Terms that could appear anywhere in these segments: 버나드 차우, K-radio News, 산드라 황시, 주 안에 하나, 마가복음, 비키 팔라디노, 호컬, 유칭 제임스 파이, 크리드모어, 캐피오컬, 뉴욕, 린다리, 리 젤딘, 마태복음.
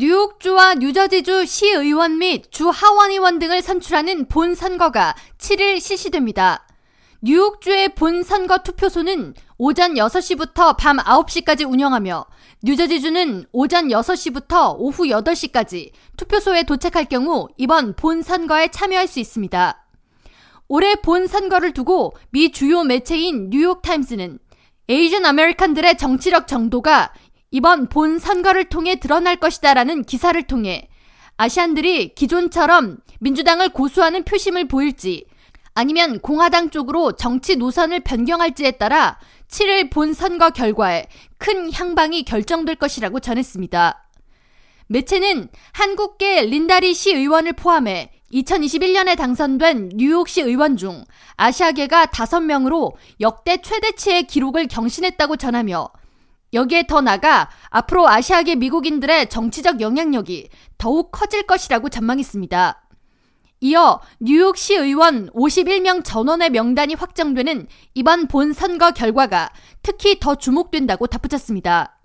뉴욕주와 뉴저지주 시의원 및 주 하원의원 등을 선출하는 본선거가 7일 실시됩니다. 뉴욕주의 본선거 투표소는 오전 6시부터 밤 9시까지 운영하며 뉴저지주는 오전 6시부터 오후 8시까지 투표소에 도착할 경우 이번 본선거에 참여할 수 있습니다. 올해 본선거를 두고 미 주요 매체인 뉴욕타임스는 에이전 아메리칸들의 정치력 정도가 이번 본선거를 통해 드러날 것이다라는 기사를 통해 아시안들이 기존처럼 민주당을 고수하는 표심을 보일지 아니면 공화당 쪽으로 정치 노선을 변경할지에 따라 7일 본선거 결과에 큰 향방이 결정될 것이라고 전했습니다. 매체는 한국계 린다리 시 의원을 포함해 2021년에 당선된 뉴욕시 의원 중 아시아계가 5명으로 역대 최대치의 기록을 경신했다고 전하며 여기에 더 나아가 앞으로 아시아계 미국인들의 정치적 영향력이 더욱 커질 것이라고 전망했습니다. 이어 뉴욕시 의원 51명 전원의 명단이 확정되는 이번 본선거 결과가 특히 더 주목된다고 덧붙였습니다.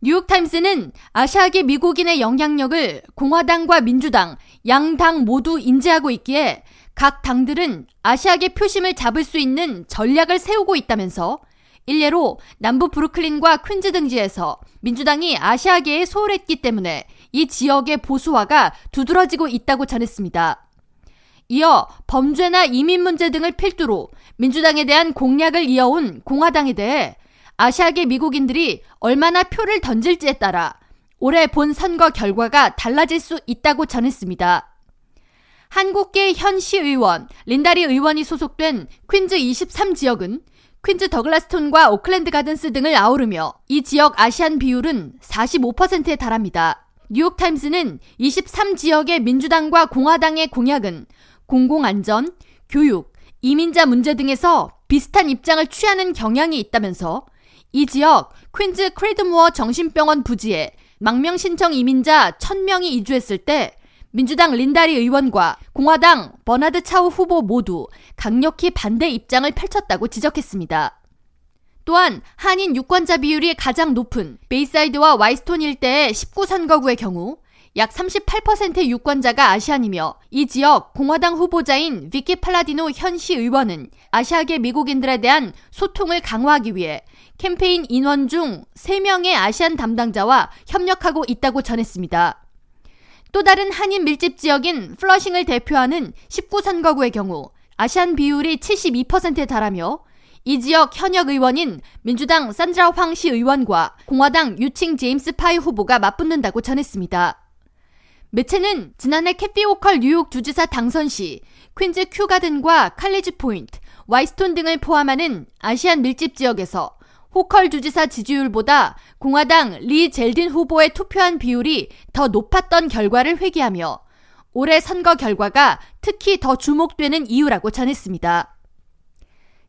뉴욕타임스는 아시아계 미국인의 영향력을 공화당과 민주당, 양당 모두 인지하고 있기에 각 당들은 아시아계 표심을 잡을 수 있는 전략을 세우고 있다면서 일례로 남부 브루클린과 퀸즈 등지에서 민주당이 아시아계에 소홀했기 때문에 이 지역의 보수화가 두드러지고 있다고 전했습니다. 이어 범죄나 이민 문제 등을 필두로 민주당에 대한 공약을 이어온 공화당에 대해 아시아계 미국인들이 얼마나 표를 던질지에 따라 올해 본 선거 결과가 달라질 수 있다고 전했습니다. 한국계 현 시의원, 린다리 의원이 소속된 퀸즈 23지역은 퀸즈 더글라스톤과 오클랜드 가든스 등을 아우르며 이 지역 아시안 비율은 45%에 달합니다. 뉴욕타임스는 23지역의 민주당과 공화당의 공약은 공공안전, 교육, 이민자 문제 등에서 비슷한 입장을 취하는 경향이 있다면서 이 지역 퀸즈 크리드모어 정신병원 부지에 망명신청 이민자 1,000명이 이주했을 때 민주당 린다리 의원과 공화당 버나드 차우 후보 모두 강력히 반대 입장을 펼쳤다고 지적했습니다. 또한 한인 유권자 비율이 가장 높은 베이사이드와 와이스톤 일대의 19선거구의 경우 약 38%의 유권자가 아시안이며 이 지역 공화당 후보자인 비키 팔라디노 현 시의원은 아시아계 미국인들에 대한 소통을 강화하기 위해 캠페인 인원 중 3명의 아시안 담당자와 협력하고 있다고 전했습니다. 또 다른 한인 밀집 지역인 플러싱을 대표하는 19선거구의 경우 아시안 비율이 72%에 달하며 이 지역 현역 의원인 민주당 산드라 황시 의원과 공화당 유칭 제임스 파이 후보가 맞붙는다고 전했습니다. 매체는 지난해 캐피오컬 뉴욕 주지사 당선 시 퀸즈 큐가든과 칼리지 포인트, 와이스톤 등을 포함하는 아시안 밀집 지역에서 호컬 주지사 지지율보다 공화당 리 젤딘 후보의 투표한 비율이 더 높았던 결과를 회귀하며 올해 선거 결과가 특히 더 주목되는 이유라고 전했습니다.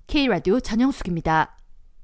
K-radio 전영숙입니다.